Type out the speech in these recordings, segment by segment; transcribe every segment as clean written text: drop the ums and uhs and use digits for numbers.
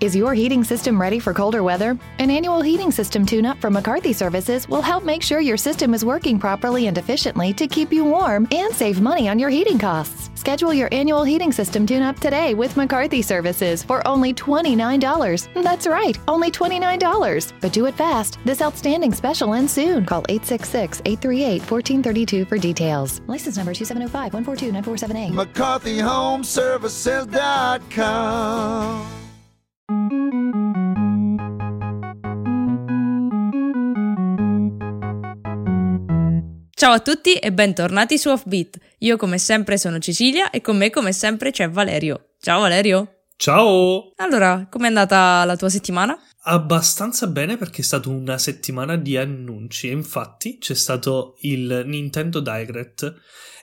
Is your heating system ready for colder weather? An annual heating system tune-up from McCarthy Services will help make sure your system is working properly and efficiently to keep you warm and save money on your heating costs. Schedule your annual heating system tune-up today with McCarthy Services for only $29. That's right, only $29. But do it fast. This outstanding special ends soon. Call 866-838-1432 for details. License number 2705-142-9478. McCarthyHomeServices.com. Ciao a tutti e bentornati su Offbeat. Io come sempre sono Cecilia e con me come sempre c'è Valerio. Ciao Valerio! Ciao! Allora, com'è andata la tua settimana? Abbastanza bene, perché è stata una settimana di annunci. Infatti c'è stato il Nintendo Direct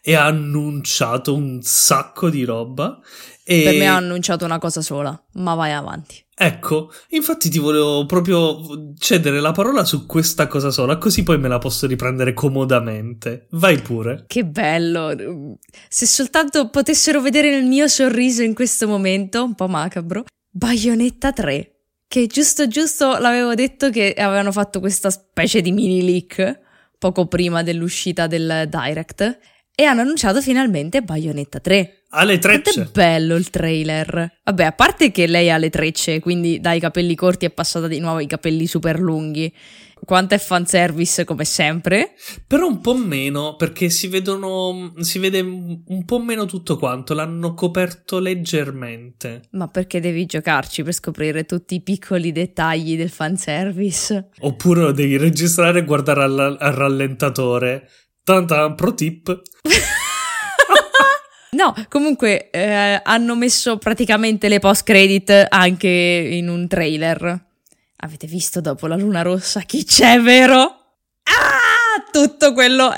e ha annunciato un sacco di roba. E... per me ha annunciato una cosa sola, ma vai avanti. Ecco, infatti ti volevo proprio cedere la parola su questa cosa sola, così poi me la posso riprendere comodamente. Vai pure. Che bello! Se soltanto potessero vedere il mio sorriso in questo momento, un po' macabro. Bayonetta 3, che giusto l'avevo detto che avevano fatto questa specie di mini leak poco prima dell'uscita del Direct e hanno annunciato finalmente Bayonetta 3. Alle trecce. Quanto è bello il trailer. Vabbè, a parte che lei ha le trecce, quindi dai capelli corti è passata di nuovo ai capelli super lunghi. Quanto è fanservice come sempre. Però un po' meno, perché si vede un po' meno tutto quanto. L'hanno coperto leggermente. Ma perché devi giocarci per scoprire tutti i piccoli dettagli del fanservice? Oppure lo devi registrare e guardare al rallentatore. Tanta pro tip. No, comunque hanno messo praticamente le post credit anche in un trailer. Avete visto dopo la luna rossa chi c'è, vero? Ah! Tutto quello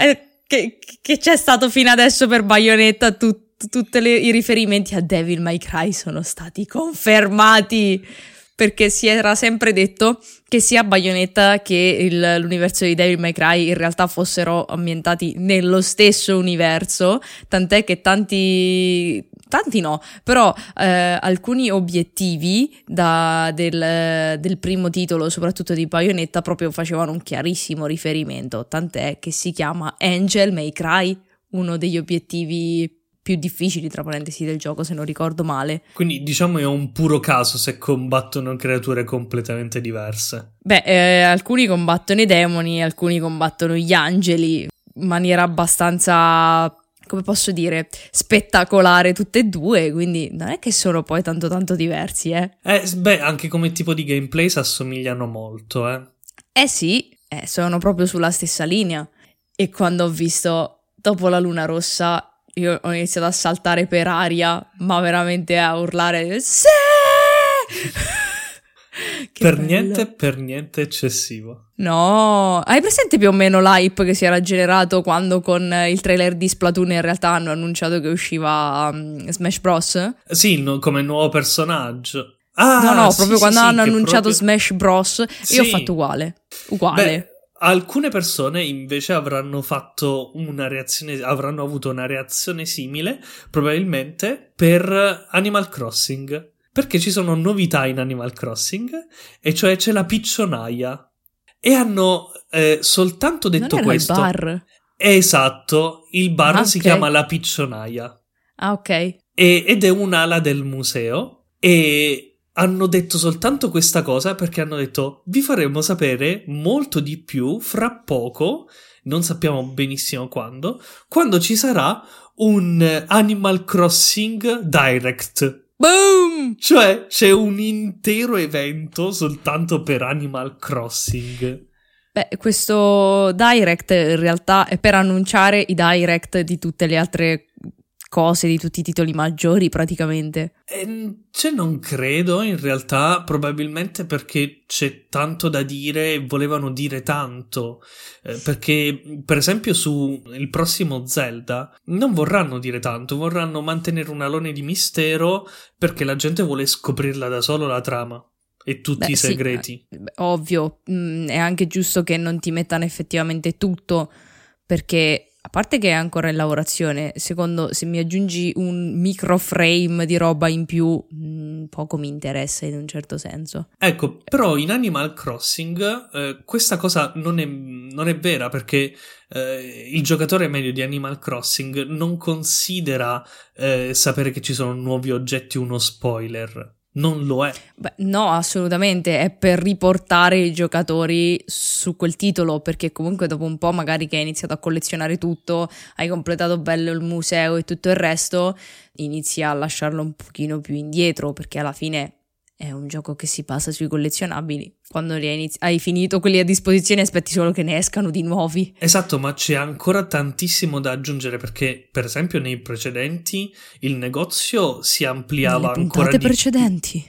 che c'è stato fino adesso per Bayonetta, tutti i riferimenti a Devil May Cry sono stati confermati. Perché si era sempre detto che sia Bayonetta che l'universo di Devil May Cry in realtà fossero ambientati nello stesso universo, tant'è che tanti no, però alcuni obiettivi del primo titolo, soprattutto di Bayonetta, proprio facevano un chiarissimo riferimento, tant'è che si chiama Angel May Cry, uno degli obiettivi più difficili, tra parentesi, del gioco, se non ricordo male. Quindi diciamo è un puro caso se combattono creature completamente diverse. Beh, alcuni combattono i demoni, alcuni combattono gli angeli, in maniera abbastanza, come posso dire, spettacolare tutte e due, quindi non è che sono poi tanto diversi, Beh, anche come tipo di gameplay si assomigliano molto, Sì, sono proprio sulla stessa linea. E quando ho visto dopo la luna rossa, io ho iniziato a saltare per aria, ma veramente a urlare. Sì! per niente eccessivo. No, hai presente più o meno l'hype che si era generato quando con il trailer di Splatoon in realtà hanno annunciato che usciva Smash Bros? Sì, come nuovo personaggio. Ah, no, proprio sì, quando hanno annunciato proprio... Smash Bros, sì. Io ho fatto uguale. Beh, alcune persone invece avranno avuto una reazione simile, probabilmente per Animal Crossing, perché ci sono novità in Animal Crossing, e cioè c'è la piccionaia, e hanno soltanto detto questo. Non era il bar? Esatto, il bar, okay. Si chiama La Piccionaia. Ah, ok. Ed è un'ala del museo, e... hanno detto soltanto questa cosa perché hanno detto vi faremo sapere molto di più fra poco, non sappiamo benissimo quando ci sarà un Animal Crossing Direct. Boom! Cioè c'è un intero evento soltanto per Animal Crossing. Beh, questo Direct in realtà è per annunciare i Direct di tutte le altre cose, di tutti i titoli maggiori praticamente. Non credo in realtà, probabilmente perché c'è tanto da dire e volevano dire tanto, perché per esempio su il prossimo Zelda non vorranno dire tanto, vorranno mantenere un alone di mistero perché la gente vuole scoprirla da solo la trama e tutti i segreti. Sì, ovvio, è anche giusto che non ti mettano effettivamente tutto, perché a parte che è ancora in lavorazione, secondo, se mi aggiungi un micro frame di roba in più, poco mi interessa in un certo senso. Ecco, però in Animal Crossing questa cosa non è vera, perché il giocatore medio di Animal Crossing non considera sapere che ci sono nuovi oggetti uno spoiler. Non lo è. Beh, no, assolutamente, è per riportare i giocatori su quel titolo, perché comunque dopo un po' magari che hai iniziato a collezionare tutto, hai completato bello il museo e tutto il resto, inizi a lasciarlo un pochino più indietro, perché alla fine è un gioco che si basa sui collezionabili. Quando li hai finito quelli a disposizione, aspetti solo che ne escano di nuovi. Esatto, ma c'è ancora tantissimo da aggiungere, perché per esempio nei precedenti il negozio si ampliava ancora di più.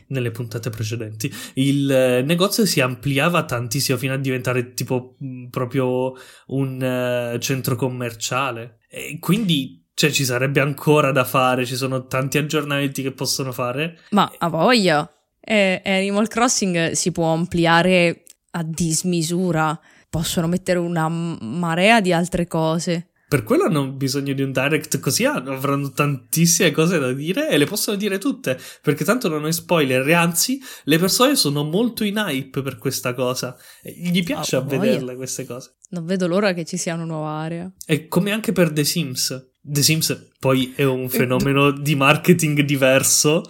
Nelle puntate precedenti il negozio si ampliava tantissimo, fino a diventare tipo proprio un centro commerciale. E quindi cioè ci sarebbe ancora da fare, ci sono tanti aggiornamenti che possono fare. Ma a voglia! Animal Crossing si può ampliare a dismisura, possono mettere una marea di altre cose. Per quello hanno bisogno di un direct, così avranno tantissime cose da dire e le possono dire tutte, perché tanto non è spoiler, e anzi le persone sono molto in hype per questa cosa, gli piace a vederle queste cose. Non vedo l'ora che ci sia una nuova area. E come anche per The Sims. The Sims poi è un fenomeno di marketing diverso,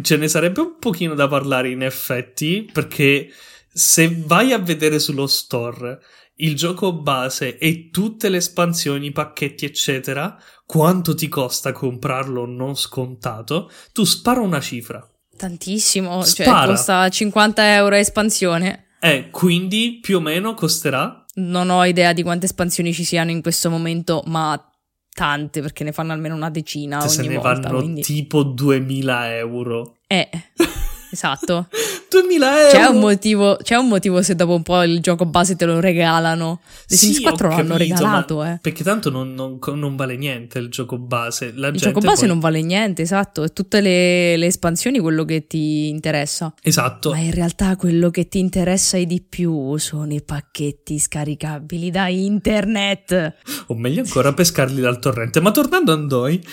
ce ne sarebbe un pochino da parlare in effetti, perché se vai a vedere sullo store il gioco base e tutte le espansioni, i pacchetti eccetera, quanto ti costa comprarlo non scontato, tu spara una cifra. Tantissimo, cioè costa 50 euro espansione. Quindi più o meno costerà? Non ho idea di quante espansioni ci siano in questo momento, ma tante, perché ne fanno almeno una decina ogni volta. Se ne vanno quindi tipo 2000 euro. Esatto. 2000 euro. C'è un motivo se dopo un po' il gioco base te lo regalano. The Sims 4 lo hanno regalato, perché tanto non vale niente il gioco base. Non vale niente, esatto. E tutte le espansioni, quello che ti interessa. Esatto. Ma in realtà quello che ti interessa di più sono i pacchetti scaricabili da internet. O meglio ancora, pescarli dal torrente. Ma tornando a noi...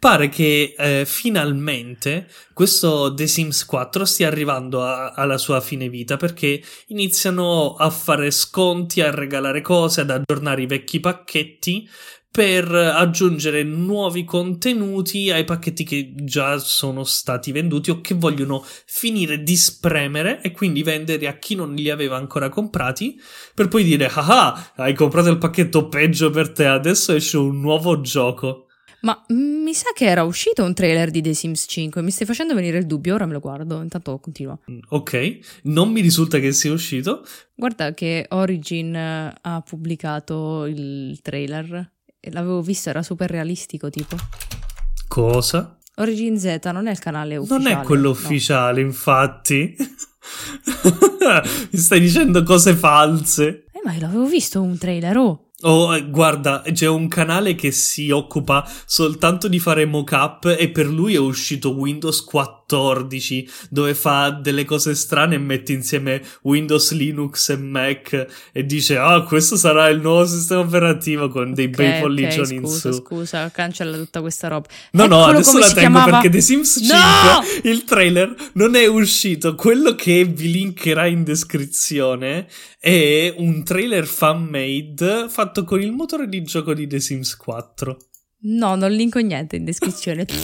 Pare che finalmente questo The Sims 4 stia arrivando alla sua fine vita, perché iniziano a fare sconti, a regalare cose, ad aggiornare i vecchi pacchetti per aggiungere nuovi contenuti ai pacchetti che già sono stati venduti o che vogliono finire di spremere e quindi vendere a chi non li aveva ancora comprati, per poi dire ah, hai comprato il pacchetto peggio per te, adesso esce un nuovo gioco. Ma mi sa che era uscito un trailer di The Sims 5, mi stai facendo venire il dubbio, ora me lo guardo, intanto continua. Ok, non mi risulta che sia uscito. Guarda che Origin ha pubblicato il trailer, e l'avevo visto, era super realistico tipo. Cosa? Origin Z non è il canale ufficiale. Non è quello ufficiale, no. Infatti. Mi stai dicendo cose false. Ma io l'avevo visto un trailer, guarda, c'è un canale che si occupa soltanto di fare mock-up e per lui è uscito Windows 14, dove fa delle cose strane e mette insieme Windows, Linux e Mac e dice questo sarà il nuovo sistema operativo con dei bei pollicioni in su. Scusa, cancella tutta questa roba. No, adesso la tengo perché The Sims 5, il trailer non è uscito. Quello che vi linkerà in descrizione è un trailer fan-made fatto con il motore di gioco di The Sims 4. No, non linko niente in descrizione. Te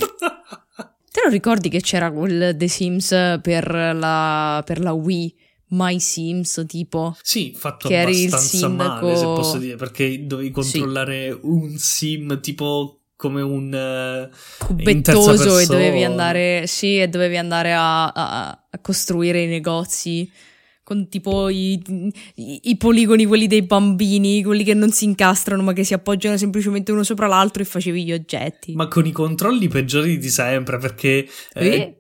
lo ricordi che c'era quel The Sims per la Wii, My Sims tipo? Sì, fatto che abbastanza male, se posso dire, perché dovevi controllare un sim tipo come un cubettoso, e dovevi andare a costruire i negozi con tipo i poligoni, quelli dei bambini, quelli che non si incastrano ma che si appoggiano semplicemente uno sopra l'altro, e facevi gli oggetti. Ma con i controlli peggiori di sempre, perché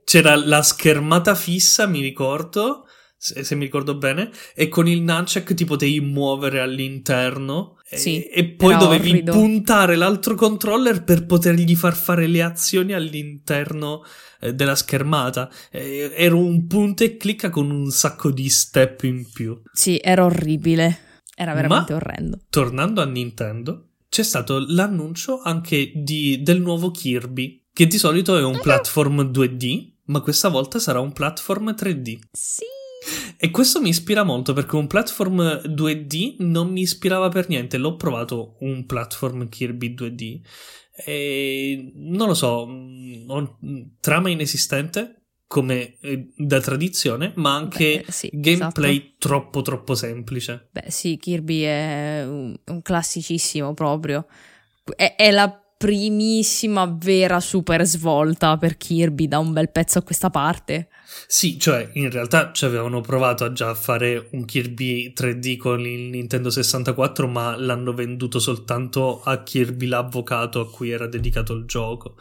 c'era la schermata fissa, mi ricordo, se mi ricordo bene, e con il nunchuck ti potevi muovere all'interno. E poi dovevi puntare l'altro controller per potergli far fare le azioni all'interno della schermata. Era un punta e clicca con un sacco di step in più. Sì, era orribile. Era veramente orrendo. Tornando a Nintendo, c'è stato l'annuncio anche del nuovo Kirby, che di solito è un platform 2D, ma questa volta sarà un platform 3D. Sì! E questo mi ispira molto, perché un platform 2D non mi ispirava per niente. L'ho provato un platform Kirby 2D e non lo so, trama inesistente come da tradizione, ma anche gameplay troppo semplice. Beh sì, Kirby è un classicissimo proprio, è la primissima vera super svolta per Kirby da un bel pezzo a questa parte. Sì, cioè in realtà ci avevano provato a già fare un Kirby 3D con il Nintendo 64, ma l'hanno venduto soltanto a Kirby l'avvocato, a cui era dedicato il gioco,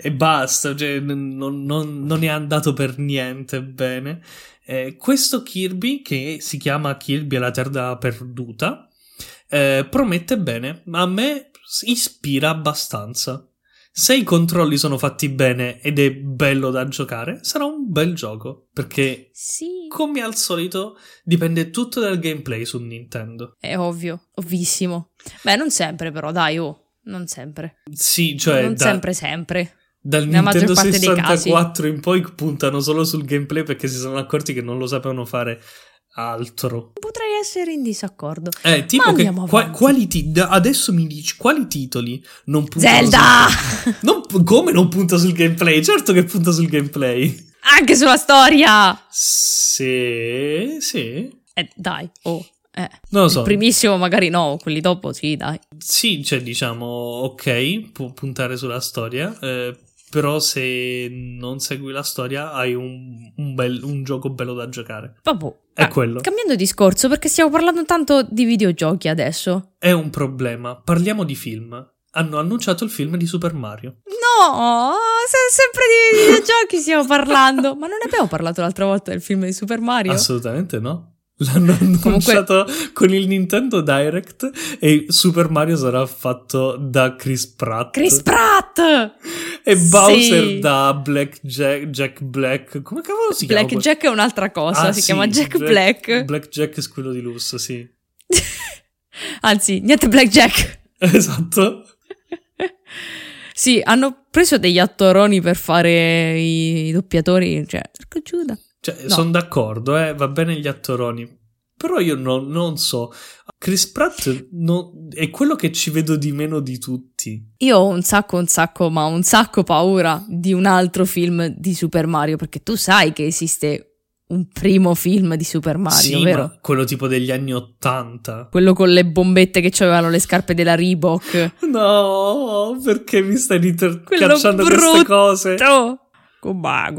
e basta, cioè, non è andato per niente bene. Questo Kirby, che si chiama Kirby la Terra Perduta, promette bene, ma a me ispira abbastanza. Se i controlli sono fatti bene ed è bello da giocare, sarà un bel gioco, perché come al solito dipende tutto dal gameplay su Nintendo. È ovvio, ovvissimo. Beh, non sempre però, dai, non sempre. Sì, cioè non sempre. Dal Nintendo 64 in poi puntano solo sul gameplay, perché si sono accorti che non lo sapevano fare altro. Potrei essere in disaccordo. Tipo che adesso mi dici quali titoli non puntano Zelda! Come non punta sul gameplay? Certo che punta sul gameplay. Anche sulla storia. Sì. Dai, non lo so. Il primissimo magari no, quelli dopo sì, dai. Sì, cioè diciamo, ok, può puntare sulla storia, però se non segui la storia hai un gioco bello da giocare. Vabbè, è quello. Cambiando discorso, perché stiamo parlando tanto di videogiochi adesso. È un problema. Parliamo di film. Hanno annunciato il film di Super Mario. No, sempre di videogiochi stiamo parlando. Ma non abbiamo parlato l'altra volta del film di Super Mario? Assolutamente no. L'hanno annunciato con il Nintendo Direct, e Super Mario sarà fatto da Chris Pratt! E Bowser da Jack Black. Come cavolo si chiama? Black Jack è un'altra cosa, si chiama Jack Black. Black Jack è quello di lusso, sì. Anzi, niente Black Jack. Esatto. Sì, hanno preso degli attoroni per fare i doppiatori, cioè, giuda. Cioè, no. Sono d'accordo, va bene gli attoroni. Però io non so, Chris Pratt è quello che ci vedo di meno di tutti. Io ho un sacco paura di un altro film di Super Mario, perché tu sai che esiste un primo film di Super Mario, sì, vero? Ma quello tipo degli anni 80. Quello con le bombette che c'avevano le scarpe della Reebok. No, perché mi stai cacciando queste cose? Gobba.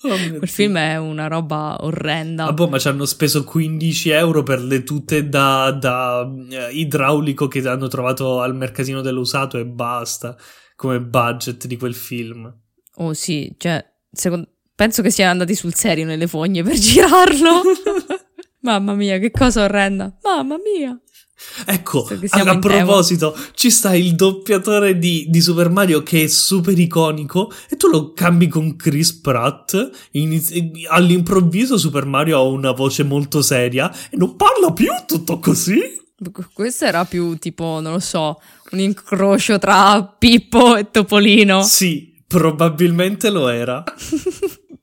Quel film è una roba orrenda. Ah, boh, ma ci hanno speso 15 euro per le tute da idraulico che hanno trovato al mercatino dell'usato, e basta, come budget di quel film. Oh sì, cioè penso che siano andati sul serio nelle fogne per girarlo. Mamma mia, che cosa orrenda. Mamma mia. Ecco, a proposito, ci sta il doppiatore di Super Mario che è super iconico, e tu lo cambi con Chris Pratt. All'improvviso Super Mario ha una voce molto seria e non parla più tutto così. Questo era più tipo, non lo so, un incrocio tra Pippo e Topolino. Sì, probabilmente lo era.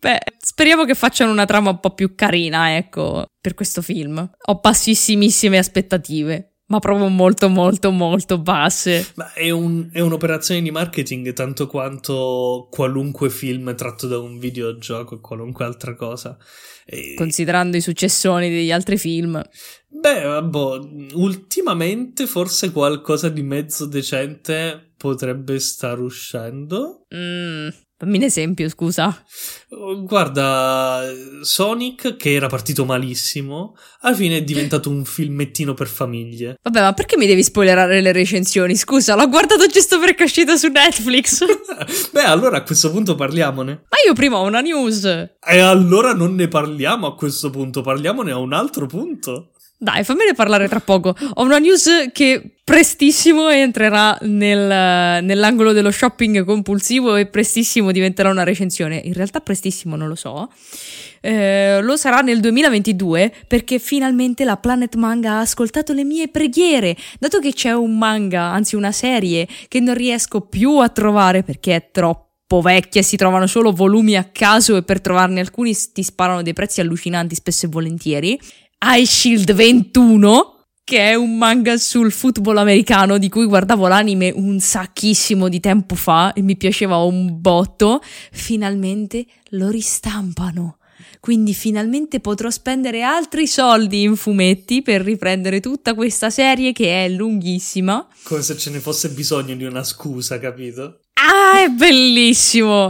Beh, speriamo che facciano una trama un po' più carina, ecco, per questo film. Ho bassissimissime aspettative, ma proprio molto basse. Ma è un'operazione di marketing tanto quanto qualunque film tratto da un videogioco e qualunque altra cosa. Considerando i successoni degli altri film. Beh, vabbè, ultimamente forse qualcosa di mezzo decente potrebbe star uscendo. Fammi un esempio, scusa. Guarda, Sonic, che era partito malissimo, alla fine è diventato un filmettino per famiglie. Vabbè, ma perché mi devi spoilerare le recensioni? Scusa, l'ho guardato giusto perché è uscito su Netflix. Beh, allora a questo punto parliamone. Ma io prima ho una news. E allora non ne parliamo a questo punto, parliamone a un altro punto. Dai, fammene parlare tra poco. Ho una news che prestissimo entrerà nell'angolo dello shopping compulsivo e prestissimo diventerà una recensione. In realtà prestissimo non lo so. Lo sarà nel 2022, perché finalmente la Planet Manga ha ascoltato le mie preghiere. Dato che c'è un manga, anzi una serie, che non riesco più a trovare perché è troppo vecchie, si trovano solo volumi a caso e per trovarne alcuni ti sparano dei prezzi allucinanti spesso e volentieri. Ice Shield 21, che è un manga sul football americano di cui guardavo l'anime un sacchissimo di tempo fa e mi piaceva un botto, finalmente lo ristampano. Quindi finalmente potrò spendere altri soldi in fumetti per riprendere tutta questa serie che è lunghissima. Come se ce ne fosse bisogno di una scusa, capito? Ah, è bellissimo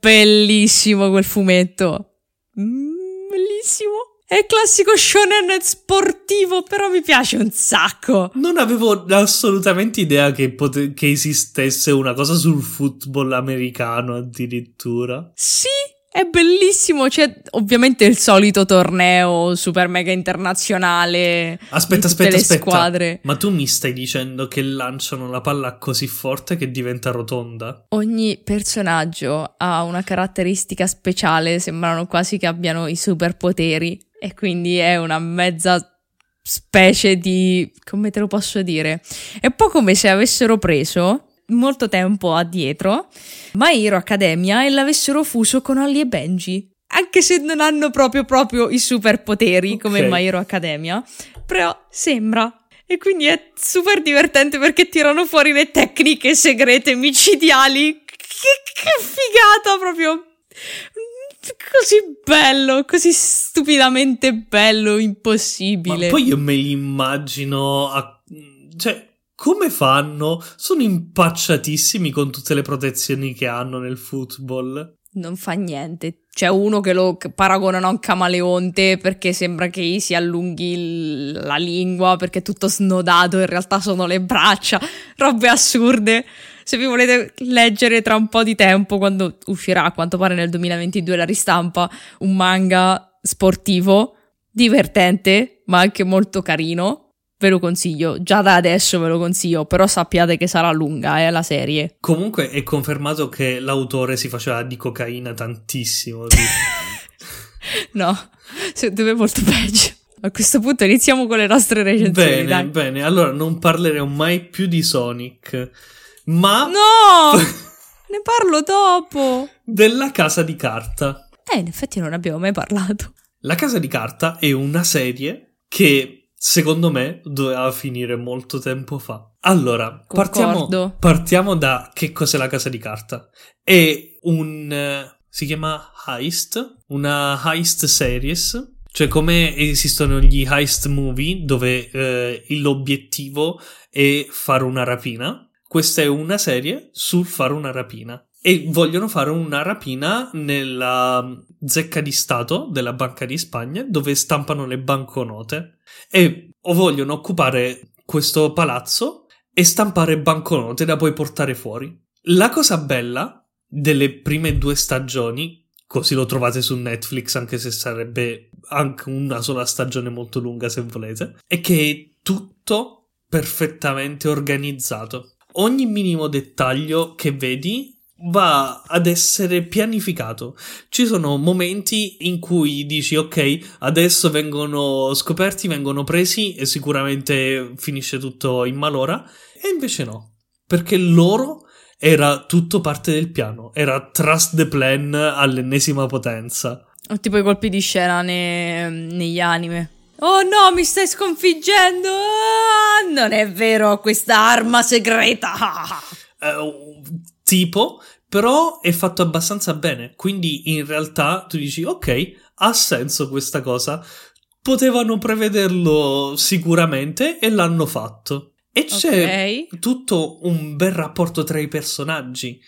quel fumetto. Bellissimo. È classico shonen sportivo, però mi piace un sacco. Non avevo assolutamente idea che esistesse una cosa sul football americano addirittura. Sì, è bellissimo. C'è ovviamente il solito torneo super mega internazionale. Aspetta. Squadre. Ma tu mi stai dicendo che lanciano la palla così forte che diventa rotonda? Ogni personaggio ha una caratteristica speciale, sembrano quasi che abbiano i superpoteri. E quindi è una mezza specie di... come te lo posso dire? È un po' come se avessero preso, molto tempo addietro, My Hero Academia e l'avessero fuso con Holly e Benji. Anche se non hanno proprio i superpoteri, okay, come My Hero Academia. Però sembra. E quindi è super divertente perché tirano fuori le tecniche segrete micidiali. Che figata proprio! Così bello, così stupidamente bello, impossibile. Ma poi io me li immagino cioè, come fanno? Sono impacciatissimi con tutte le protezioni che hanno nel football. Non fa niente. C'è uno che lo paragonano a un camaleonte perché sembra che si allunghi la lingua perché è tutto snodato, in realtà sono le braccia. Robe assurde. Se vi volete leggere tra un po' di tempo, quando uscirà, a quanto pare nel 2022 la ristampa, un manga sportivo, divertente, ma anche molto carino, ve lo consiglio. Già da adesso ve lo consiglio, però sappiate che sarà lunga, la serie. Comunque è confermato che l'autore si faceva di cocaina tantissimo. No, dove è molto peggio. A questo punto iniziamo con le nostre recensioni. Bene, dai. Bene, allora non parleremo mai più di Sonic. Ma no! Ne parlo dopo. Della Casa di Carta. In effetti non abbiamo mai parlato. La Casa di Carta è una serie che secondo me doveva finire molto tempo fa. Allora, partiamo da che cos'è la Casa di Carta. È si chiama heist, una heist series. Cioè, come esistono gli heist movie dove l'obiettivo è fare una rapina. Questa è una serie sul fare una rapina. E vogliono fare una rapina nella zecca di Stato della Banca di Spagna, dove stampano le banconote. E vogliono occupare questo palazzo e stampare banconote da poi portare fuori. La cosa bella delle prime 2 stagioni, così lo trovate su Netflix, anche se sarebbe anche una sola stagione molto lunga se volete, è che è tutto perfettamente organizzato. Ogni minimo dettaglio che vedi va ad essere pianificato. Ci sono momenti in cui dici ok, adesso vengono scoperti, vengono presi e sicuramente finisce tutto in malora. E invece no, perché loro era tutto parte del piano, era trust the plan all'ennesima potenza. O tipo i colpi di scena negli anime. Oh no, mi stai sconfiggendo! Ah, non è vero, questa arma segreta! Tipo, però è fatto abbastanza bene. Quindi in realtà tu dici, ok, ha senso questa cosa. Potevano prevederlo sicuramente e l'hanno fatto. E c'è tutto un bel rapporto tra i personaggi,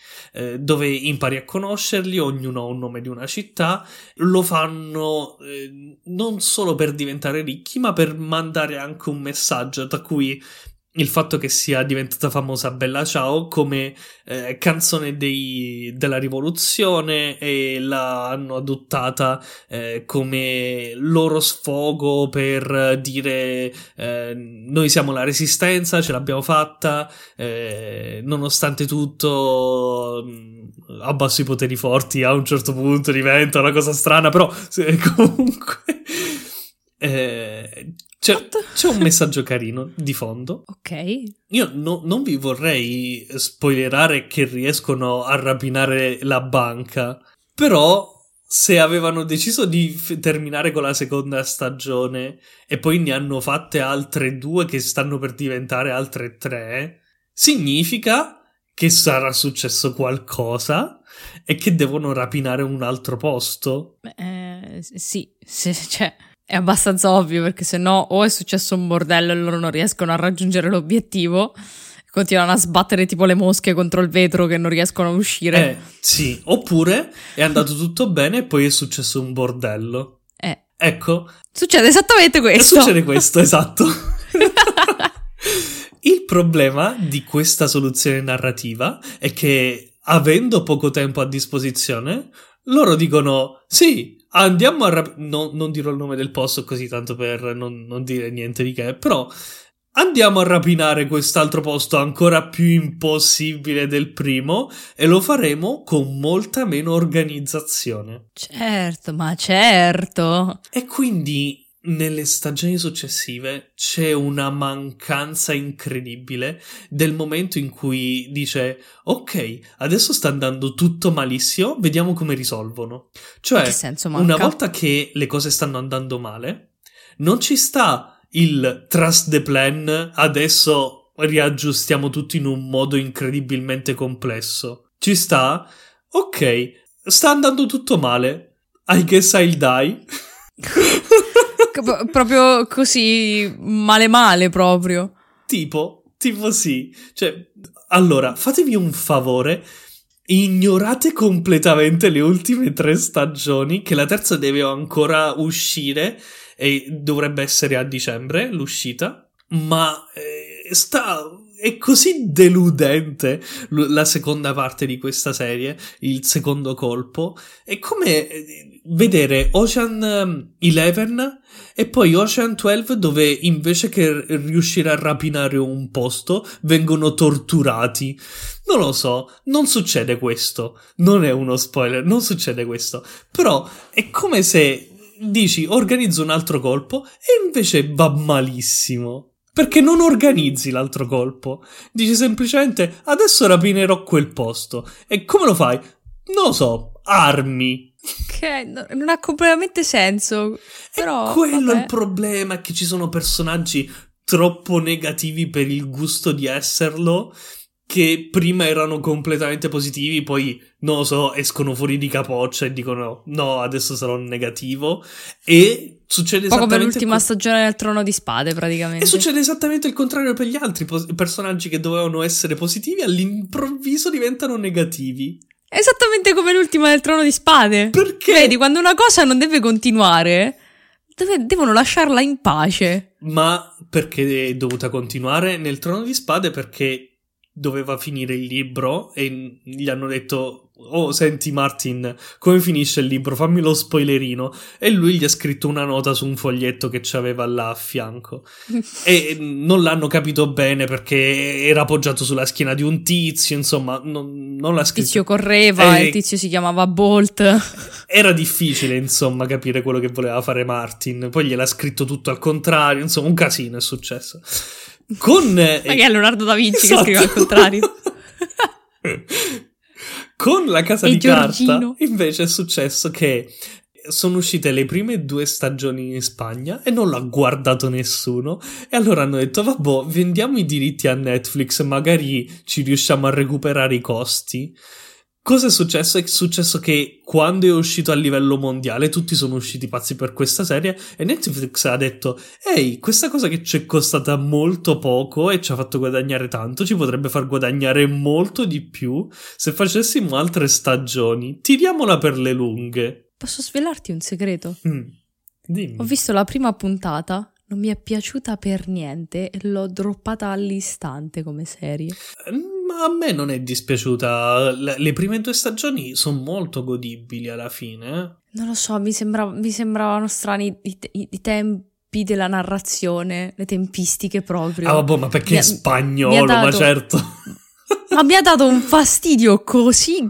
dove impari a conoscerli, ognuno ha un nome di una città, lo fanno non solo per diventare ricchi, ma per mandare anche un messaggio, tra cui il fatto che sia diventata famosa Bella Ciao come canzone della rivoluzione, e l'hanno adottata come loro sfogo per dire noi siamo la resistenza, ce l'abbiamo fatta, nonostante tutto abbasso i poteri forti, a un certo punto diventa una cosa strana, però comunque... C'è un messaggio carino di fondo. Ok. Io non vi vorrei spoilerare che riescono a rapinare la banca, però se avevano deciso di terminare con la seconda stagione e poi ne hanno fatte altre 2 che stanno per diventare altre 3, significa che sarà successo qualcosa e che devono rapinare un altro posto. Sì, cioè... È abbastanza ovvio, perché se no o è successo un bordello e loro non riescono a raggiungere l'obiettivo, continuano a sbattere tipo le mosche contro il vetro che non riescono a uscire. Sì, oppure è andato tutto bene e poi è successo un bordello. Ecco. Succede esattamente questo. Succede questo, esatto. Il problema di questa soluzione narrativa è che, avendo poco tempo a disposizione, loro dicono sì, andiamo a non dirò il nome del posto così tanto per non dire niente di che, però andiamo a rapinare quest'altro posto ancora più impossibile del primo e lo faremo con molta meno organizzazione. Certo, ma certo. E quindi nelle stagioni successive c'è una mancanza incredibile del momento in cui dice ok, adesso sta andando tutto malissimo, vediamo come risolvono. Cioè, che senso manca? Una volta che le cose stanno andando male, non ci sta il trust the plan, adesso riaggiustiamo tutto in un modo incredibilmente complesso. Ci sta, ok, sta andando tutto male, I guess I'll die. Proprio così, male proprio. Tipo sì. Cioè, allora, fatevi un favore, ignorate completamente le ultime 3 stagioni, che la terza deve ancora uscire e dovrebbe essere a dicembre l'uscita, ma è così deludente la seconda parte di questa serie, il secondo colpo. È come vedere Ocean 11 e poi Ocean 12, dove invece che riuscire a rapinare un posto vengono torturati. Non lo so, non succede questo, non è uno spoiler, non succede questo, però è come se dici organizzo un altro colpo e invece va malissimo. Perché non organizzi l'altro colpo. Dici semplicemente, adesso rapinerò quel posto. E come lo fai? Non lo so, armi. Che non ha completamente senso. Però, quello è il problema, che ci sono personaggi troppo negativi per il gusto di esserlo, che prima erano completamente positivi, poi, non lo so, escono fuori di capoccia e dicono no, adesso sarò negativo, e succede poco esattamente... Poco per l'ultima stagione del Trono di Spade, praticamente. E succede esattamente il contrario per gli altri personaggi che dovevano essere positivi, all'improvviso diventano negativi. Esattamente come l'ultima del Trono di Spade. Perché? Vedi, quando una cosa non deve continuare... devono lasciarla in pace. Ma perché è dovuta continuare nel Trono di Spade? Perché... doveva finire il libro e gli hanno detto oh senti Martin, come finisce il libro, fammi lo spoilerino, e lui gli ha scritto una nota su un foglietto che c'aveva là a fianco e non l'hanno capito bene perché era appoggiato sulla schiena di un tizio, insomma non l'ha scritto, il tizio correva e il tizio si chiamava Bolt, era difficile insomma capire quello che voleva fare Martin, poi gliel'ha scritto tutto al contrario, insomma un casino è successo. Con ma che è Leonardo da Vinci, esatto, che scrive al contrario. Con La Casa di Carta invece è successo che sono uscite le prime 2 stagioni in Spagna e non l'ha guardato nessuno, e allora hanno detto vabbò, vendiamo i diritti a Netflix, magari ci riusciamo a recuperare i costi. Cosa è successo? È successo che quando è uscito a livello mondiale tutti sono usciti pazzi per questa serie e Netflix ha detto ehi, questa cosa che ci è costata molto poco e ci ha fatto guadagnare tanto, ci potrebbe far guadagnare molto di più se facessimo altre stagioni. Tiriamola per le lunghe. Posso svelarti un segreto? Dimmi. Ho visto la prima puntata non mi è piaciuta per niente, l'ho droppata all'istante come serie. Ma a me non è dispiaciuta, le prime due stagioni sono molto godibili alla fine. Non lo so, mi sembravano strani i tempi della narrazione, le tempistiche proprio. Ah vabbè, ma perché in spagnolo, ma certo. Ma mi ha dato un fastidio così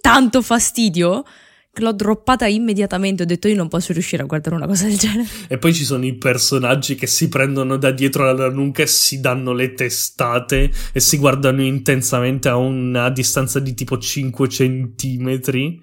tanto fastidio che l'ho droppata immediatamente, ho detto io non posso riuscire a guardare una cosa del genere. E poi ci sono i personaggi che si prendono da dietro alla nuca e si danno le testate e si guardano intensamente a una distanza di tipo 5 centimetri.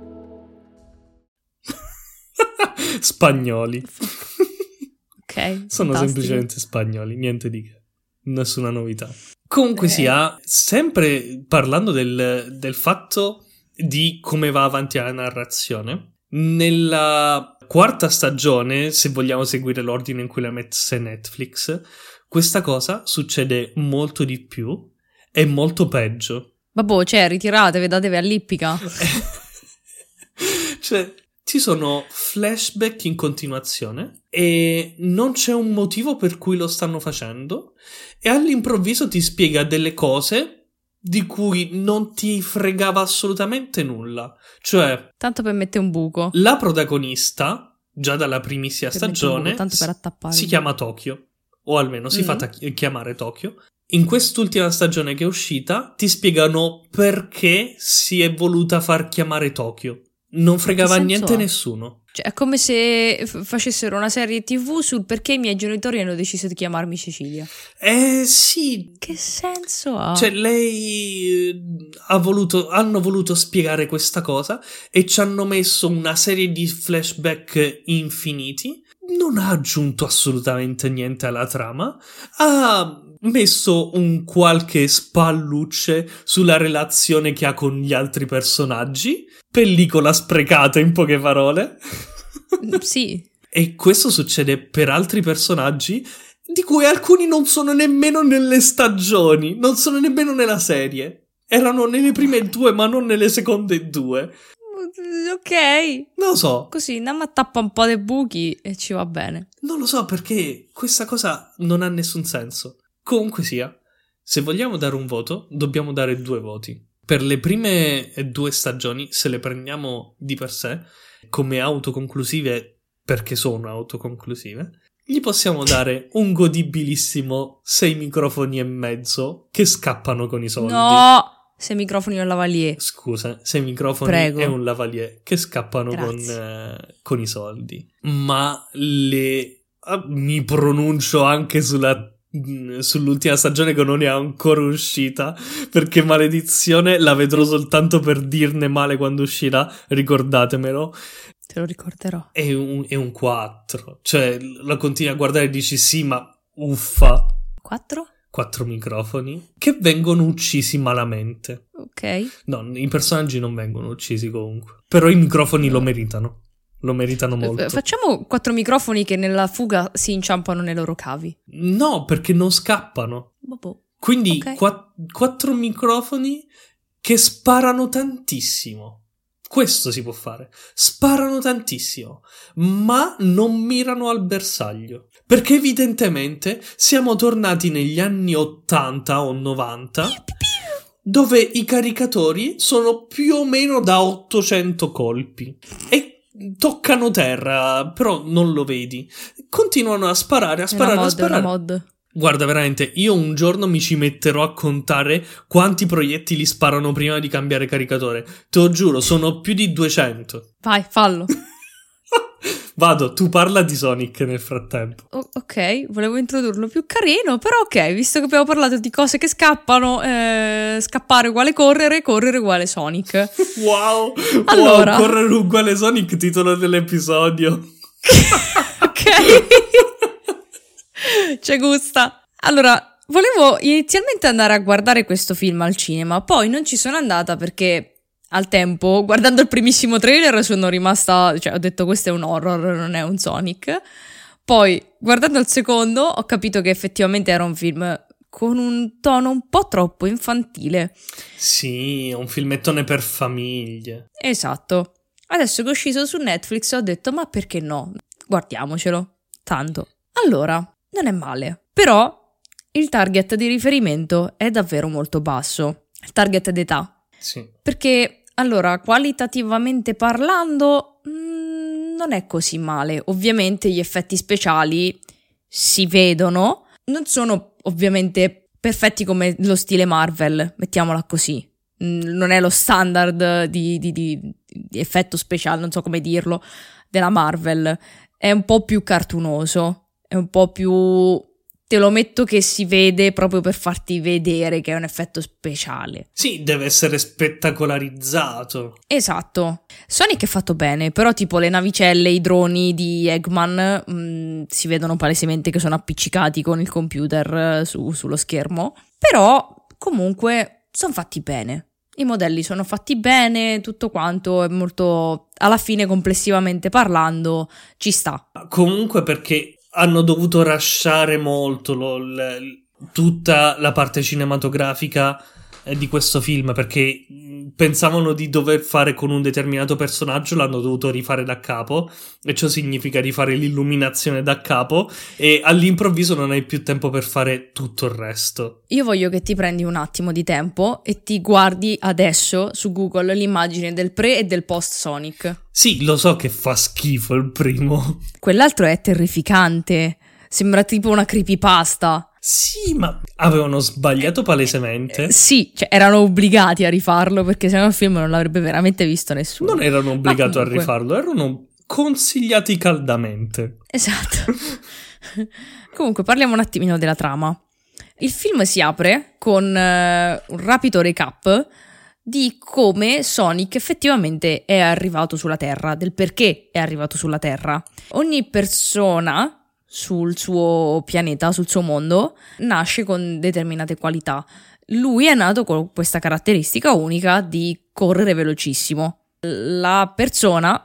Spagnoli. Ok. Sono semplicemente spagnoli, niente di che. Nessuna novità. Comunque sia, sempre parlando del fatto di come va avanti la narrazione, nella quarta stagione, se vogliamo seguire l'ordine in cui la mette Netflix, questa cosa succede molto di più e molto peggio. Vabbè, cioè, ritiratevi, datevi all'ippica. Cioè, ci sono flashback in continuazione e non c'è un motivo per cui lo stanno facendo, e all'improvviso ti spiega delle cose di cui non ti fregava assolutamente nulla. Cioè, tanto per mettere un buco. La protagonista, già dalla primissima stagione, si chiama Tokyo, o almeno si fa chiamare Tokyo. In quest'ultima stagione che è uscita ti spiegano perché si è voluta far chiamare Tokyo. Non fregava niente nessuno. Cioè, è come se facessero una serie TV sul perché i miei genitori hanno deciso di chiamarmi Cecilia. Sì. Che senso ha? Cioè, hanno voluto spiegare questa cosa e ci hanno messo una serie di flashback infiniti. Non ha aggiunto assolutamente niente alla trama. Ha messo un qualche spallucce sulla relazione che ha con gli altri personaggi. Pellicola sprecata, in poche parole. Sì. E questo succede per altri personaggi, di cui alcuni non sono nemmeno nelle stagioni, non sono nemmeno nella serie. Erano nelle prime due, ma non nelle seconde due. Ok. Non lo so. Così andiamo a tappa un po' dei buchi e ci va bene. Non lo so, perché questa cosa non ha nessun senso. Comunque sia, se vogliamo dare un voto, dobbiamo dare 2 voti. Per le prime 2 stagioni, se le prendiamo di per sé, come autoconclusive, perché sono autoconclusive, gli possiamo dare un godibilissimo 6,5 microfoni che scappano con i soldi. No! 6 microfoni e un lavalier. Scusa, 6 microfoni Prego. E un lavalier che scappano con i soldi. Ma mi pronuncio anche sull'ultima stagione che non è ancora uscita, perché maledizione, la vedrò soltanto per dirne male quando uscirà, ricordatemelo. Te lo ricorderò. È un 4, cioè la continui a guardare e dici sì, ma uffa. 4? 4 microfoni che vengono uccisi malamente. Ok. No, i personaggi non vengono uccisi comunque, però i microfoni lo meritano. Lo meritano molto. Facciamo 4 microfoni che nella fuga si inciampano nei loro cavi. No, perché non scappano. Quindi 4 microfoni che sparano tantissimo. Questo si può fare. Sparano tantissimo, ma non mirano al bersaglio. Perché evidentemente siamo tornati negli anni 80 o 90, dove i caricatori sono più o meno da 800 colpi. E toccano terra, però non lo vedi. Continuano a sparare. Mod. Guarda, veramente, io un giorno mi ci metterò a contare quanti proiettili sparano prima di cambiare caricatore. Te lo giuro, sono più di 200. Vai, fallo. Vado, tu parla di Sonic nel frattempo. Ok, volevo introdurlo più carino, però ok, visto che abbiamo parlato di cose che scappano, scappare uguale correre, correre uguale Sonic. Wow, allora. Wow, correre uguale Sonic, titolo dell'episodio. Ok, ci gusta. Allora, volevo inizialmente andare a guardare questo film al cinema, poi non ci sono andata perché... Al tempo, guardando il primissimo trailer, sono rimasta... Cioè, ho detto, questo è un horror, non è un Sonic. Poi, guardando il secondo, ho capito che effettivamente era un film con un tono un po' troppo infantile. Sì, un filmettone per famiglie. Esatto. Adesso che è uscito su Netflix, ho detto, ma perché no? Guardiamocelo. Tanto. Allora, non è male. Però, il target di riferimento è davvero molto basso. Il target d'età. Sì. Perché... Allora, qualitativamente parlando, non è così male. Ovviamente gli effetti speciali si vedono, non sono ovviamente perfetti come lo stile Marvel, mettiamola così. Non è lo standard di effetto speciale, non so come dirlo, della Marvel. È un po' più cartunoso, è un po' più... Te lo metto che si vede proprio per farti vedere che è un effetto speciale. Sì, deve essere spettacolarizzato. Esatto. Sonic è fatto bene, però tipo le navicelle, i droni di Eggman si vedono palesemente che sono appiccicati con il computer sullo schermo. Però comunque sono fatti bene. I modelli sono fatti bene, tutto quanto è molto... Alla fine complessivamente parlando ci sta. Comunque perché... Hanno dovuto rushare molto tutta la parte cinematografica di questo film, perché pensavano di dover fare con un determinato personaggio, l'hanno dovuto rifare da capo, e ciò significa rifare l'illuminazione da capo, e all'improvviso non hai più tempo per fare tutto il resto. Io voglio che ti prendi un attimo di tempo e ti guardi adesso su Google l'immagine del pre e del post Sonic. Sì, lo so che fa schifo il primo. Quell'altro è terrificante. Sembra tipo una creepypasta. Sì, ma avevano sbagliato palesemente. Sì, cioè erano obbligati a rifarlo perché sennò il film non l'avrebbe veramente visto nessuno. Non erano obbligati a rifarlo, erano consigliati caldamente. Esatto. Comunque parliamo un attimino della trama. Il film si apre con un rapido recap di come Sonic effettivamente è arrivato sulla Terra, del perché è arrivato sulla Terra. Ogni persona sul suo pianeta, sul suo mondo, nasce con determinate qualità. Lui è nato con questa caratteristica unica di correre velocissimo. La persona,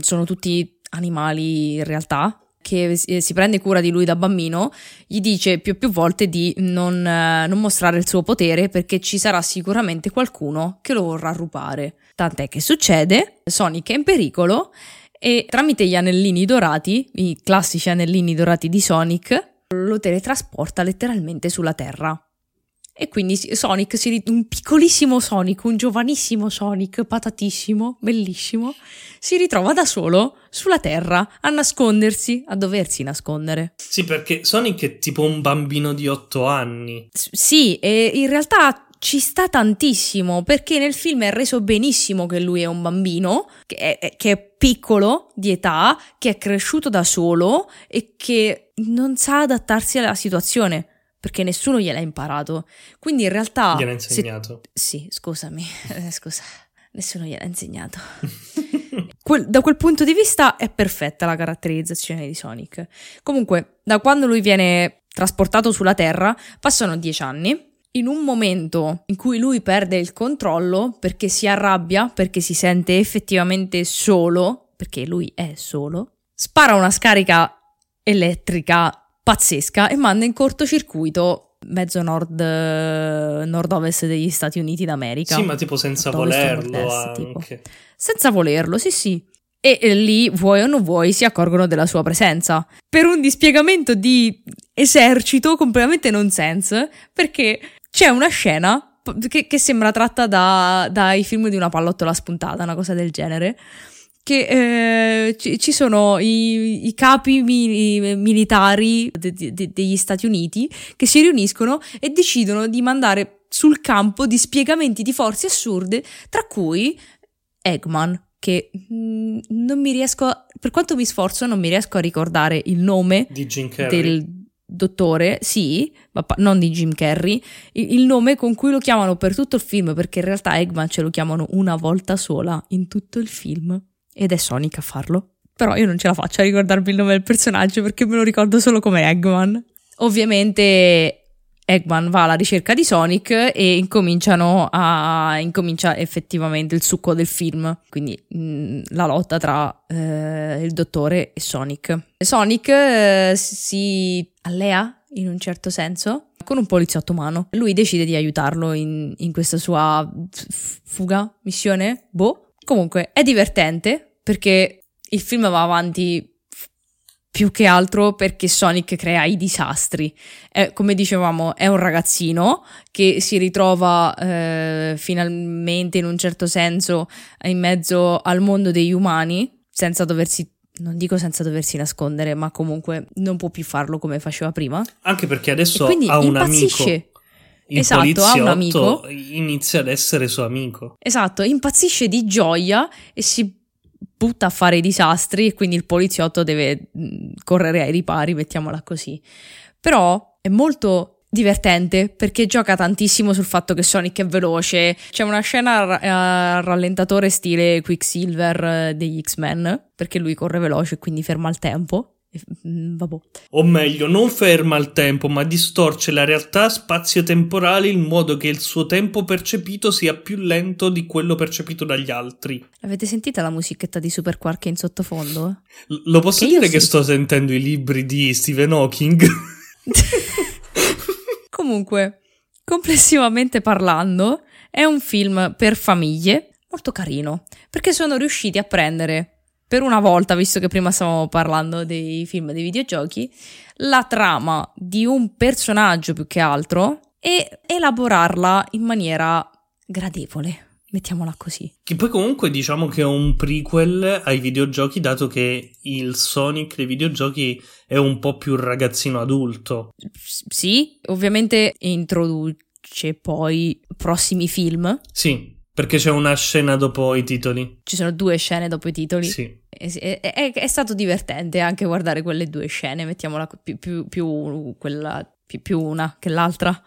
sono tutti animali in realtà, che si prende cura di lui da bambino, gli dice più e più volte di non mostrare il suo potere perché ci sarà sicuramente qualcuno che lo vorrà rubare. Tant'è che succede, Sonic è in pericolo e tramite gli anellini dorati, i classici anellini dorati di Sonic, lo teletrasporta letteralmente sulla Terra. E quindi Sonic, un piccolissimo Sonic, un giovanissimo Sonic, patatissimo, bellissimo, si ritrova da solo sulla Terra a nascondersi, a doversi nascondere. Sì, perché Sonic è tipo un bambino di 8 anni. Sì, e in realtà ci sta tantissimo, perché nel film è reso benissimo che lui è un bambino, che è piccolo di età, che è cresciuto da solo e che non sa adattarsi alla situazione. Perché nessuno gliel'ha imparato. Quindi in realtà... Gliel'ha insegnato. Sì, scusami. Scusa. Nessuno gliel'ha insegnato. Da quel punto di vista è perfetta la caratterizzazione di Sonic. Comunque, da quando lui viene trasportato sulla Terra, passano 10 anni. In un momento in cui lui perde il controllo, perché si arrabbia, perché si sente effettivamente solo, perché lui è solo, spara una scarica elettrica pazzesca e manda in cortocircuito mezzo nord-ovest degli Stati Uniti d'America. Sì, ma tipo senza volerlo anche. Tipo. Senza volerlo, sì sì. E lì, vuoi o non vuoi, si accorgono della sua presenza. Per un dispiegamento di esercito completamente nonsense, perché c'è una scena che sembra tratta dai film di Una pallottola spuntata, una cosa del genere, che ci sono i capi militari degli Stati Uniti che si riuniscono e decidono di mandare sul campo dispiegamenti di forze assurde, tra cui Eggman, che non mi riesco a, per quanto mi sforzo non mi riesco a ricordare il nome di Jim Carrey. Del dottore, sì, ma non di Jim Carrey, il nome con cui lo chiamano per tutto il film, perché in realtà Eggman ce lo chiamano una volta sola in tutto il film ed è Sonic a farlo, però io non ce la faccio a ricordarmi il nome del personaggio perché me lo ricordo solo come Eggman. Ovviamente Eggman va alla ricerca di Sonic e incomincia effettivamente il succo del film, quindi la lotta tra il dottore e Sonic. Sonic si allea in un certo senso con un poliziotto umano. Lui decide di aiutarlo in questa sua fuga, missione, boh. Comunque è divertente perché il film va avanti più che altro perché Sonic crea i disastri. Come dicevamo, è un ragazzino che si ritrova finalmente in un certo senso in mezzo al mondo degli umani, non dico senza doversi nascondere, ma comunque non può più farlo come faceva prima. Anche perché adesso ha un amico. Esatto, poliziotto ha un amico. Inizia ad essere suo amico. Esatto, impazzisce di gioia e si butta a fare i disastri e quindi il poliziotto deve correre ai ripari, mettiamola così. Però è molto divertente perché gioca tantissimo sul fatto che Sonic è veloce. C'è una scena a rallentatore stile Quicksilver degli X-Men, perché lui corre veloce e quindi ferma il tempo. Vabbè. O meglio, non ferma il tempo, ma distorce la realtà spazio-temporale in modo che il suo tempo percepito sia più lento di quello percepito dagli altri. Avete sentita la musichetta di Super Quark in sottofondo? Lo posso che dire che sì. Sto sentendo i libri di Stephen Hawking? Comunque, complessivamente parlando, è un film per famiglie molto carino, perché sono riusciti a prendere, per una volta, visto che prima stavamo parlando dei film e dei videogiochi, la trama di un personaggio più che altro e elaborarla in maniera gradevole, mettiamola così. Che poi comunque diciamo che è un prequel ai videogiochi, dato che il Sonic dei videogiochi è un po' più ragazzino adulto. Sì, ovviamente introduce poi prossimi film. Sì. Perché c'è una scena dopo i titoli. Ci sono due scene dopo i titoli. Sì. È stato divertente anche guardare quelle due scene, mettiamola più una che l'altra.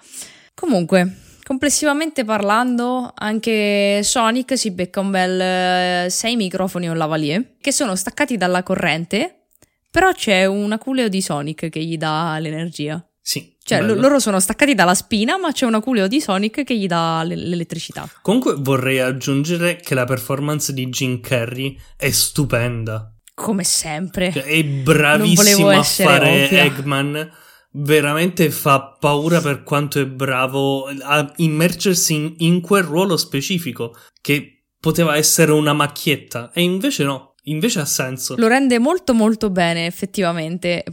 Comunque, complessivamente parlando, anche Sonic si becca un bel 6 microfoni e un lavalier, che sono staccati dalla corrente, però c'è un aculeo di Sonic che gli dà l'energia. Sì, cioè loro sono staccati dalla spina, ma c'è un aculeo di Sonic che gli dà l'elettricità. Comunque vorrei aggiungere che la performance di Jim Carrey è stupenda. Come sempre. Cioè, è bravissimo a fare ovvia. Eggman. Veramente fa paura per quanto è bravo a immergersi in quel ruolo specifico, che poteva essere una macchietta. E invece no. Invece ha senso. Lo rende molto molto bene, effettivamente.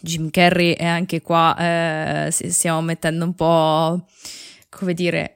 Jim Carrey è anche qua, stiamo mettendo un po', come dire,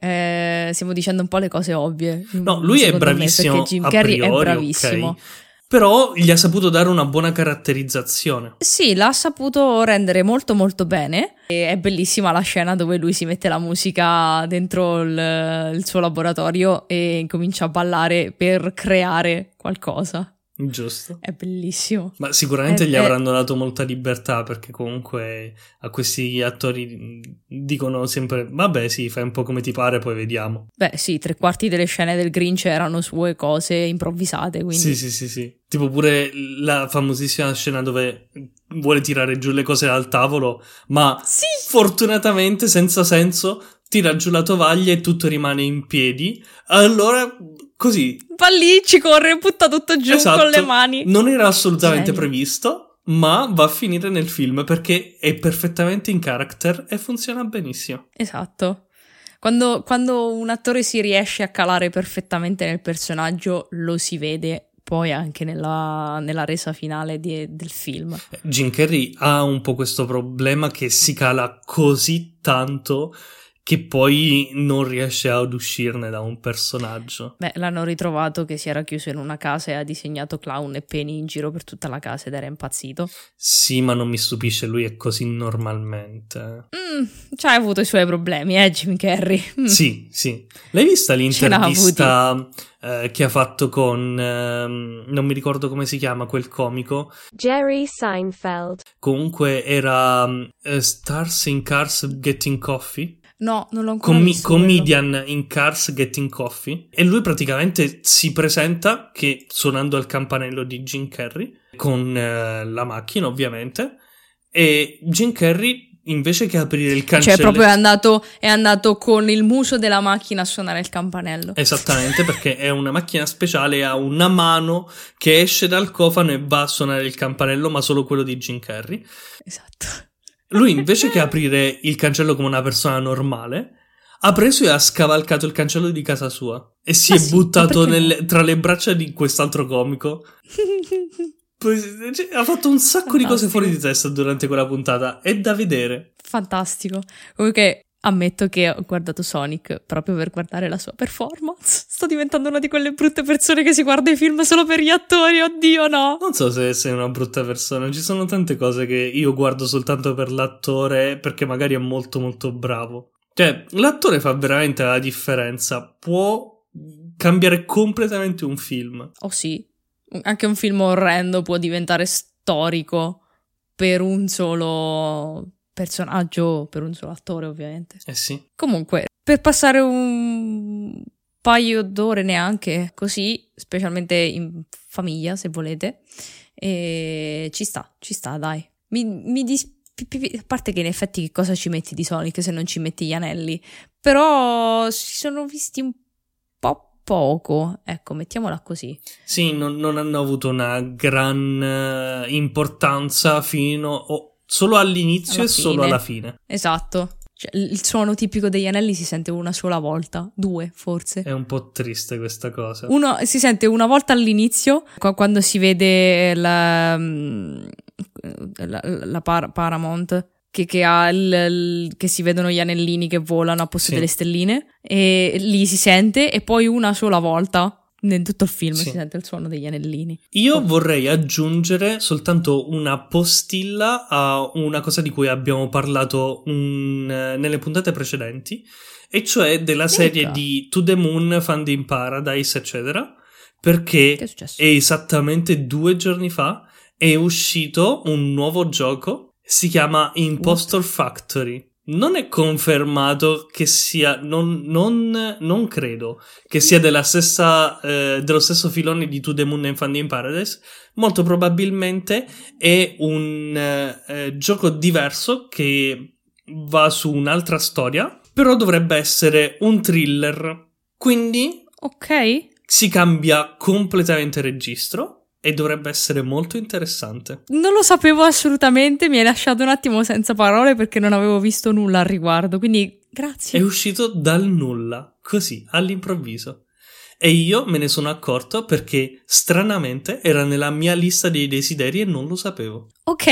stiamo dicendo un po' le cose ovvie. No, lui è bravissimo, perché Jim Carrey è bravissimo. Okay. Però gli ha saputo dare una buona caratterizzazione. Sì, l'ha saputo rendere molto molto bene. E è bellissima la scena dove lui si mette la musica dentro il suo laboratorio e comincia a ballare per creare qualcosa. Giusto. È bellissimo. Ma sicuramente gli avranno dato molta libertà, perché comunque a questi attori dicono sempre vabbè sì, fai un po' come ti pare, poi vediamo. Beh sì, 3/4 delle scene del Grinch erano sue cose improvvisate, quindi. Sì. Tipo pure la famosissima scena dove vuole tirare giù le cose dal tavolo, ma sì! Fortunatamente senza senso tira giù la tovaglia e tutto rimane in piedi. Allora così va lì, ci corre e butta tutto giù, esatto, con le mani. Non era assolutamente previsto, ma va a finire nel film perché è perfettamente in character e funziona benissimo. Esatto. Quando un attore si riesce a calare perfettamente nel personaggio, lo si vede poi anche nella resa finale del film. Jim Carrey ha un po' questo problema che si cala così tanto che poi non riesce ad uscirne da un personaggio. Beh, l'hanno ritrovato che si era chiuso in una casa e ha disegnato clown e peni in giro per tutta la casa ed era impazzito. Sì, ma non mi stupisce, lui è così normalmente. Cioè, ha avuto i suoi problemi, Jim Carrey. Sì, sì. L'hai vista l'intervista che ha fatto con, non mi ricordo come si chiama quel comico? Jerry Seinfeld. Comunque era Stars in Cars Getting Coffee. No, non l'ho ancora visto. Comedian in Cars Getting Coffee. E lui praticamente si presenta che suonando al campanello di Jim Carrey con la macchina, ovviamente. E Jim Carrey, invece che aprire il cancello, cioè proprio è andato con il muso della macchina a suonare il campanello. Esattamente, perché è una macchina speciale, ha una mano che esce dal cofano e va a suonare il campanello, ma solo quello di Jim Carrey. Esatto. Lui invece che aprire il cancello come una persona normale, ha preso e ha scavalcato il cancello di casa sua e si ma è sì, buttato tra le braccia di quest'altro comico. Ha fatto un sacco fantastico di cose fuori di testa durante quella puntata, è da vedere. Fantastico. Comunque ammetto che ho guardato Sonic proprio per guardare la sua performance. Sto diventando una di quelle brutte persone che si guarda i film solo per gli attori, oddio no! Non so se sei una brutta persona, ci sono tante cose che io guardo soltanto per l'attore perché magari è molto molto bravo. Cioè, l'attore fa veramente la differenza, può cambiare completamente un film. Oh sì, anche un film orrendo può diventare storico per un solo personaggio, per un solo attore ovviamente. Eh sì. Comunque, per passare un paio d'ore neanche così, specialmente in famiglia se volete, ci sta dai. A parte che in effetti che cosa ci metti di Sonic se non ci metti gli anelli, però si sono visti un po' poco, ecco, mettiamola così. Sì, non hanno avuto una gran importanza solo all'inizio e solo alla fine. Esatto. Cioè, il suono tipico degli anelli si sente una sola volta, due forse. È un po' triste questa cosa. Uno si sente una volta all'inizio, quando si vede la Paramount che ha che si vedono gli anellini che volano a posto delle stelline, e lì si sente, e poi una sola volta in tutto il film si sente il suono degli anellini. Io vorrei aggiungere soltanto una postilla a una cosa di cui abbiamo parlato nelle puntate precedenti, e cioè della serie di To the Moon, Found in Paradise, eccetera, perché è esattamente 2 giorni fa è uscito un nuovo gioco, si chiama Impostor Factory. Non è confermato che sia, non credo che sia dello stesso filone di To the Moon and Found in Paradise. Molto probabilmente è un gioco diverso che va su un'altra storia, però dovrebbe essere un thriller. Quindi si cambia completamente registro. E dovrebbe essere molto interessante. Non lo sapevo assolutamente, mi hai lasciato un attimo senza parole perché non avevo visto nulla al riguardo, quindi grazie. È uscito dal nulla, così, all'improvviso. E io me ne sono accorto perché, stranamente, era nella mia lista dei desideri e non lo sapevo. Ok.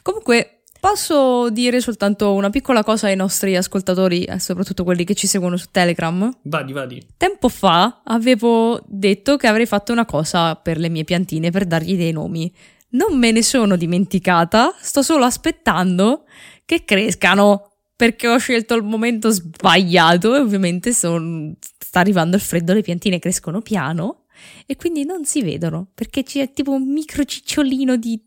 Comunque, posso dire soltanto una piccola cosa ai nostri ascoltatori, soprattutto quelli che ci seguono su Telegram? Vadi. Tempo fa avevo detto che avrei fatto una cosa per le mie piantine, per dargli dei nomi. Non me ne sono dimenticata, sto solo aspettando che crescano, perché ho scelto il momento sbagliato e ovviamente sta arrivando il freddo, le piantine crescono piano e quindi non si vedono, perché c'è tipo un micro cicciolino di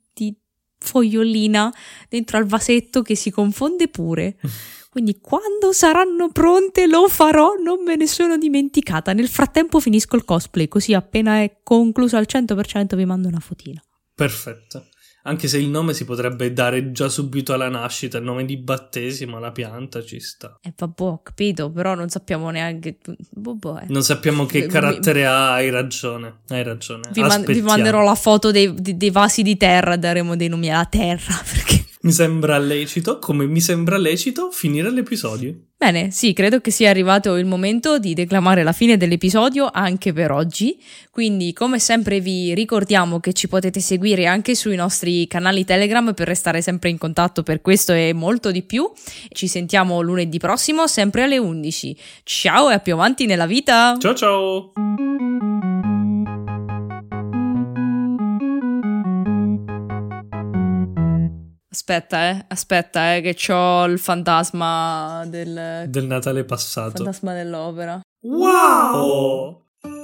fogliolina dentro al vasetto che si confonde pure. Quindi quando saranno pronte lo farò, non me ne sono dimenticata. Nel frattempo finisco il cosplay, così appena è concluso al 100% vi mando una fotina. Perfetto. Anche se il nome si potrebbe dare già subito alla nascita, il nome di battesimo, la pianta ci sta. Vabbè, ho capito, però non sappiamo neanche. Non sappiamo che carattere ha, hai ragione. Vi manderò la foto dei vasi di terra, daremo dei nomi alla terra, perché Mi sembra lecito, come mi sembra lecito finire l'episodio. Bene, sì, credo che sia arrivato il momento di declamare la fine dell'episodio anche per oggi. Quindi, come sempre, vi ricordiamo che ci potete seguire anche sui nostri canali Telegram per restare sempre in contatto per questo e molto di più. Ci sentiamo lunedì prossimo, sempre alle 11. Ciao e a più avanti nella vita! Ciao ciao! Aspetta, che c'ho il fantasma del Natale passato. Fantasma dell'opera. Wow!